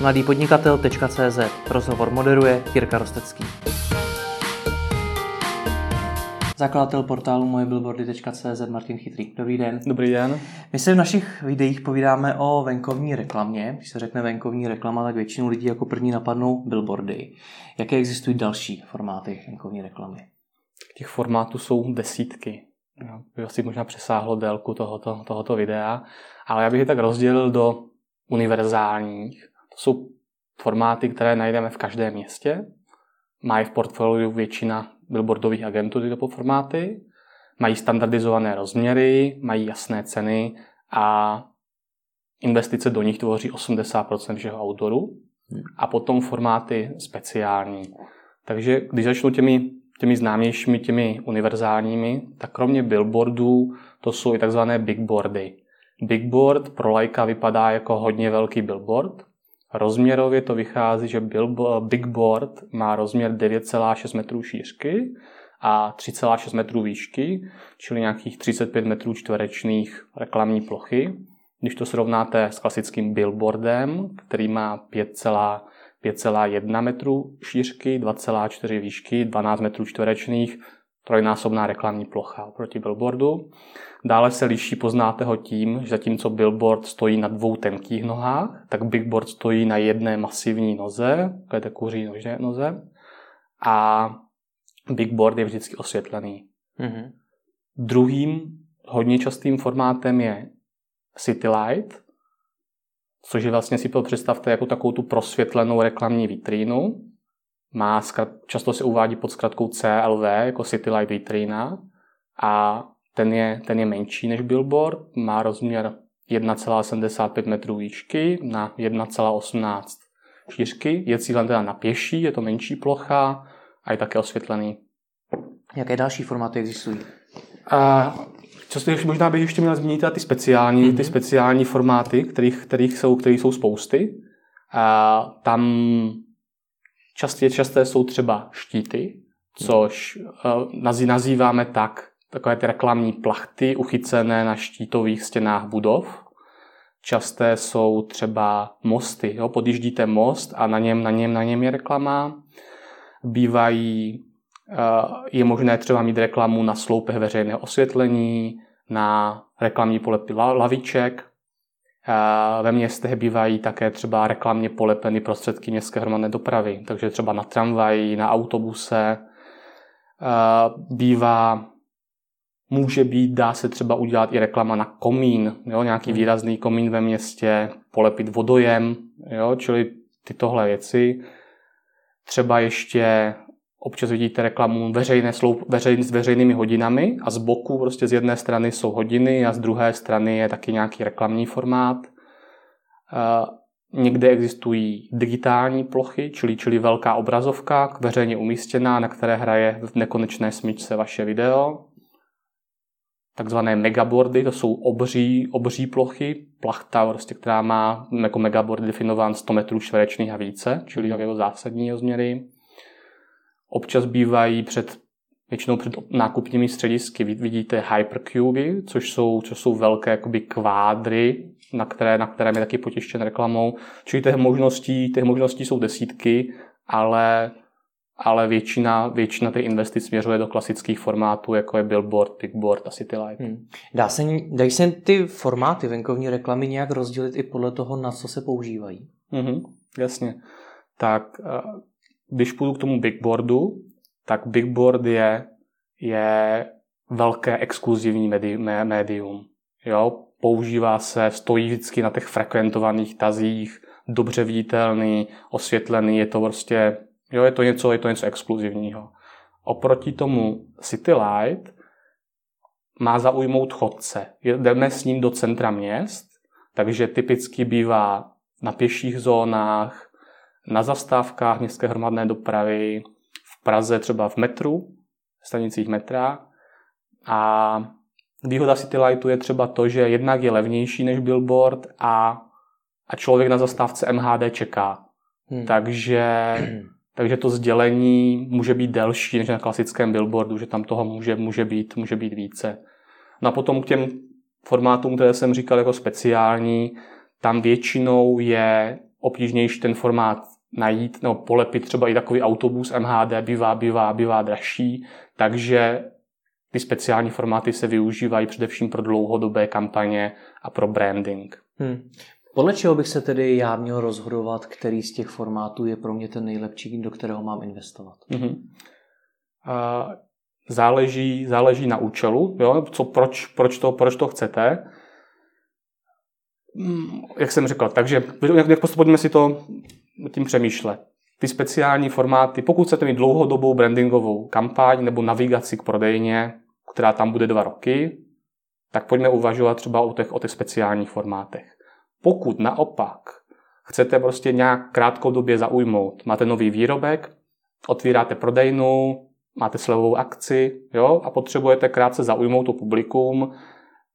mladýpodnikatel.cz. Rozhovor moderuje Kyrka Rostecký. Zakladatel portálu mojebilbordy.cz Martin Chytrý. Dobrý den. Dobrý den. My se v našich videích povídáme o venkovní reklamě. Když se řekne venkovní reklama, tak většinu lidí jako první napadnou billboardy. Jaké existují další formáty venkovní reklamy? Těch formátů jsou desítky. By asi možná přesáhlo délku tohoto videa, ale já bych je tak rozdělil do univerzálních. To jsou formáty, které najdeme v každém městě. Mají v portfoliu většina billboardových agentů tyto formáty, mají standardizované rozměry, mají jasné ceny a investice do nich tvoří 80% všeho outdooru a potom formáty speciální. Takže když začnu těmi známějšími, těmi univerzálními, tak kromě billboardů to jsou i takzvané bigboardy. Bigboard pro laika vypadá jako hodně velký billboard. Rozměrově to vychází, že bigboard má rozměr 9,6 metrů šířky a 3,6 metrů výšky, čili nějakých 35 metrů čtverečných reklamní plochy. Když to srovnáte s klasickým billboardem, který má 5,1 metrů šířky, 2,4 výšky, 12 metrů čtverečných, trojnásobná reklamní plocha proti billboardu. Dále se liší, poznáte ho tím, že zatímco billboard stojí na dvou tenkých nohách, tak bigboard stojí na jedné masivní noze, takové kuří noze, a bigboard je vždycky osvětlený. Mm-hmm. Druhým hodně častým formátem je city light, což je vlastně, si to představte jako takovou tu prosvětlenou reklamní vitrínu. Často se uvádí pod zkratkou CLV, jako City Light vitrína, a ten je menší než billboard, má rozměr 1,75 metrů výšky na 1,18 šířky, je cílen teda na pěší, je to menší plocha a je také osvětlený. Jaké další formáty existují? Možná bych ještě měl zmínit ty speciální, ty speciální formáty, kterých jsou spousty. Tam časté jsou třeba štíty, což nazýváme takové ty reklamní plachty uchycené na štítových stěnách budov. Časté jsou třeba mosty. Jo? Podjíždíte most a na něm je reklama. Je možné třeba mít reklamu na sloupech veřejného osvětlení, na reklamní polepy laviček. Ve městech bývají také třeba reklamně polepeny prostředky městské hromadné dopravy, takže třeba na tramvaji, na autobuse. Dá se třeba udělat i reklama na komín, jo, nějaký výrazný komín ve městě, polepit vodojem, jo, čili tytohle věci. Třeba ještě občas vidíte reklamu s veřejnými hodinami a z boku prostě z jedné strany jsou hodiny a z druhé strany je taky nějaký reklamní formát. Někde existují digitální plochy, čili velká obrazovka, veřejně umístěná, na které hraje v nekonečné smyčce vaše video. Takzvané megaboardy, to jsou obří plochy, plachta, prostě, která má jako megaboard definován 100 metrů čtverečných a více, čili jeho zásadní rozměry. Občas bývají většinou před nákupními středisky. Vidíte hypercube, což jsou velké jakoby kvádry, na které je taky potěštěn reklamou. Čili těch možností jsou desítky, ale většina těch investic směřuje do klasických formátů, jako je billboard, bigboard a city light. Dají se ty formáty venkovní reklamy nějak rozdělit i podle toho, na co se používají? Jasně. Tak... Když půjdu k tomu bigboardu, tak bigboard je velké exkluzivní médium. Jo? Používá se, stojí vždycky na těch frekventovaných tazích, dobře viditelný, osvětlený, je to prostě, jo, je to něco exkluzivního. Oproti tomu City Light má zaujmout chodce. Jdeme s ním do centra měst, takže typicky bývá na pěších zónách, na zastávkách městské hromadné dopravy, v Praze třeba v metru, v stanicích metra. A výhoda City Lightu je třeba to, že jednak je levnější než billboard a člověk na zastávce MHD čeká. Takže to sdělení může být delší než na klasickém billboardu, že tam toho může být více. No a potom k těm formátům, které jsem říkal jako speciální, tam většinou je obtížnější ten formát najít, nebo polepit třeba i takový autobus MHD bývá dražší, takže ty speciální formáty se využívají především pro dlouhodobé kampaně a pro branding. Podle čeho bych se tedy já měl rozhodovat, který z těch formátů je pro mě ten nejlepší, do kterého mám investovat? Záleží na účelu, jo? Proč to chcete. Jak jsem řekl, takže pojďme si to tím přemýšlet. Ty speciální formáty, pokud chcete mít dlouhodobou brandingovou kampaň nebo navigaci k prodejně, která tam bude 2 roky, tak pojďme uvažovat třeba o těch speciálních formátech. Pokud naopak chcete prostě nějak krátkodobě zaujmout, máte nový výrobek, otvíráte prodejnu, máte slevovou akci, jo, a potřebujete krátce zaujmout to publikum,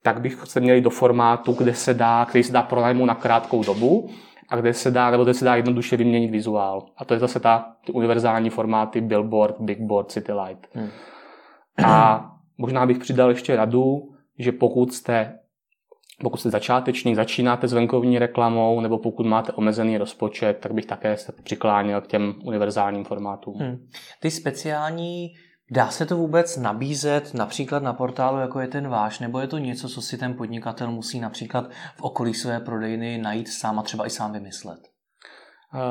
tak bych se měli do formátu, který se dá pronajmout na krátkou dobu a kde se dá jednoduše vyměnit vizuál. A to je zase ty univerzální formáty billboard, bigboard, citylight. A možná bych přidal ještě radu, že pokud jste začátečník, začínáte s venkovní reklamou, nebo pokud máte omezený rozpočet, tak bych také se přikláněl k těm univerzálním formátům. Ty speciální, dá se to vůbec nabízet například na portálu, jako je ten váš, nebo je to něco, co si ten podnikatel musí například v okolí své prodejny najít sám a třeba i sám vymyslet?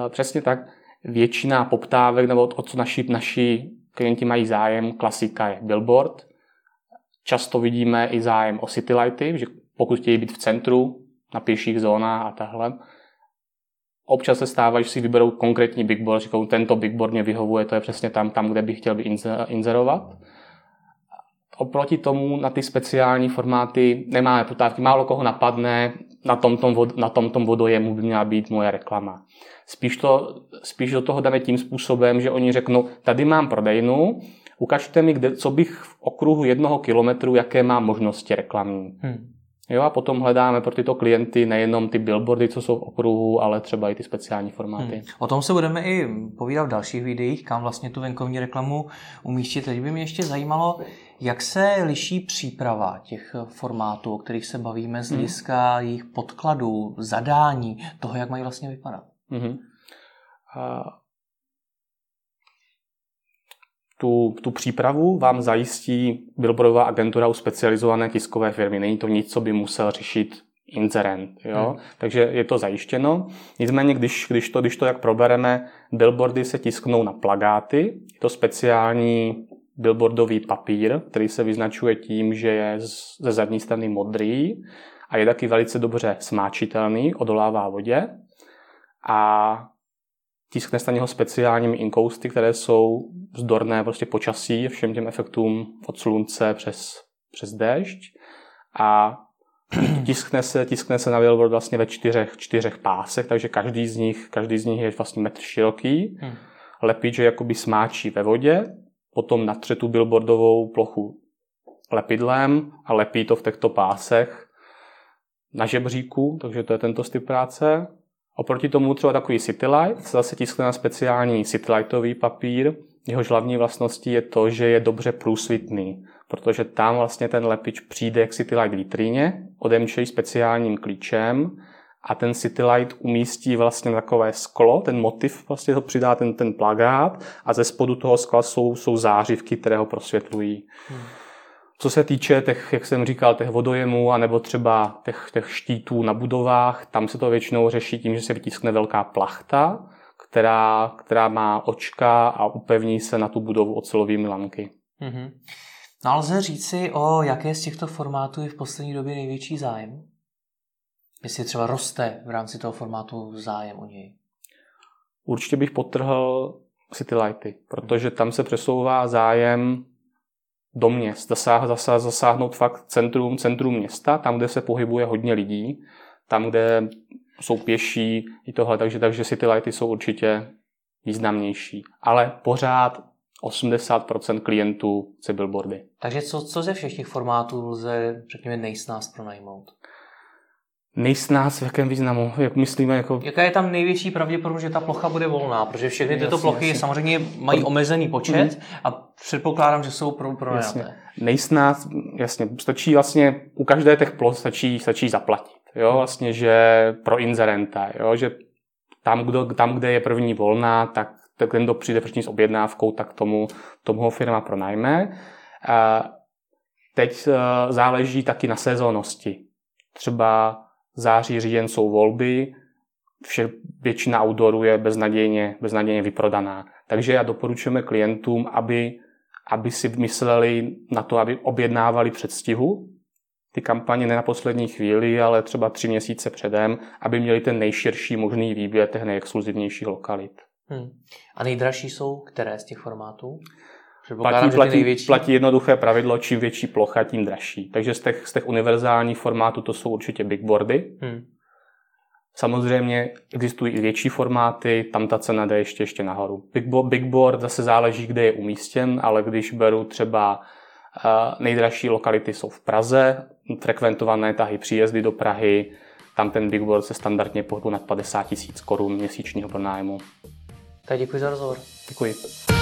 Přesně tak. Většina poptávek, nebo o co naši klienti mají zájem, klasika je billboard. Často vidíme i zájem o citylighty, že pokud chtějí být v centru, na pěších zónách a tahle. Občas se stává, že si vyberou konkrétní billboard, říkou, tento billboard mě vyhovuje, to je přesně tam, kde bych chtěl být inzerovat. Oproti tomu na ty speciální formáty nemáme poptávky, málo koho napadne, na tomto vodojemu by měla být moje reklama. Spíš do toho dáme tím způsobem, že oni řeknou, tady mám prodejnu, ukažte mi, co bych v okruhu 1 kilometru, jaké mám možnosti reklamní. Jo, a potom hledáme pro tyto klienty nejenom ty billboardy, co jsou v okruhu, ale třeba i ty speciální formáty. O tom se budeme i povídat v dalších videích, kam vlastně tu venkovní reklamu umístit. Teď by mě ještě zajímalo, jak se liší příprava těch formátů, o kterých se bavíme, z hlediska jejich podkladů, zadání, toho, jak mají vlastně vypadat. Tu přípravu vám zajistí billboardová agentura u specializované tiskové firmy. Není to nic, co by musel řešit inzerent. Jo? Takže je to zajištěno. Nicméně, když to jak probereme, billboardy se tisknou na plakáty. Je to speciální billboardový papír, který se vyznačuje tím, že je ze zadní strany modrý a je taky velice dobře smáčitelný, odolává vodě. A tiskne se na něho speciálními inkousty, které jsou vzdorné prostě počasí, všem těm efektům od slunce přes déšť. A tiskne se na billboard vlastně ve čtyřech pásech, takže každý z nich je vlastně metr široký. Lepíč je jakoby smáčí ve vodě, potom natře tu billboardovou plochu lepidlem a lepí to v těchto pásech na žebříku, takže to je tento styl práce. Oproti tomu třeba takový citylight se zase tiskne na speciální citylightový papír. Jehož hlavní vlastností je to, že je dobře průsvitný, protože tam vlastně ten lepič přijde k citylight vitríně, odemčejí speciálním klíčem a ten citylight umístí vlastně na takové sklo, ten motiv vlastně to přidá ten plakát a ze spodu toho skla jsou zářivky, které ho prosvětlují. Co se týče těch, jak jsem říkal, těch vodojemů, anebo třeba těch štítů na budovách, tam se to většinou řeší tím, že se vytiskne velká plachta, která má očka a upevní se na tu budovu ocelovými lanky. No, lze říci, o jaké z těchto formátů je v poslední době největší zájem? Jestli třeba roste v rámci toho formátu zájem o něj? Určitě bych podtrhl citylighty, protože tam se přesouvá zájem do měst, zasáhnout fakt centrum města, tam, kde se pohybuje hodně lidí, tam, kde jsou pěší i tohle, takže citylighty jsou určitě významnější. Ale pořád 80% klientů chce billboardy. Takže co ze všech těch formátů lze, řekněme, nejsnáz pronajmout? Nejsnáz v jakém významu? Jak myslíme, jako... Jaká je tam největší pravděpodobnost, že ta plocha bude volná? Protože všechny tyto plochy samozřejmě mají omezený počet a předpokládám, že jsou pronajaté. Nejsnáz, jasně, stačí vlastně, u každé těch ploch stačí zaplatit. Jo, vlastně, že pro inzerenta, jo, že tam, kde je první volná, tak ten, kdo přijde první s objednávkou, tak tomu ho firma pronajme. Teď záleží taky na sezónnosti. Třeba září, říjen jsou volby, většina outdoorů je beznadějně vyprodaná. Takže já doporučujeme klientům, aby si mysleli na to, aby objednávali předstihu ty kampaně ne na poslední chvíli, ale třeba 3 měsíce předem, aby měli ten nejširší možný výběr těch nejexkluzivnějších lokalit. A nejdražší jsou které z těch formátů? Platí jednoduché pravidlo, čím větší plocha, tím dražší. Takže z těch univerzálních formátů to jsou určitě bigboardy. Samozřejmě existují i větší formáty, tam ta cena jde ještě nahoru. Bigboard zase záleží, kde je umístěn, ale když beru třeba nejdražší lokality jsou v Praze, frekventované tahy příjezdy do Prahy, tam ten bigboard se standardně pohybuje nad 50 000 Kč měsíčního pronájmu. Tak děkuji za rozhovor. Děkuji.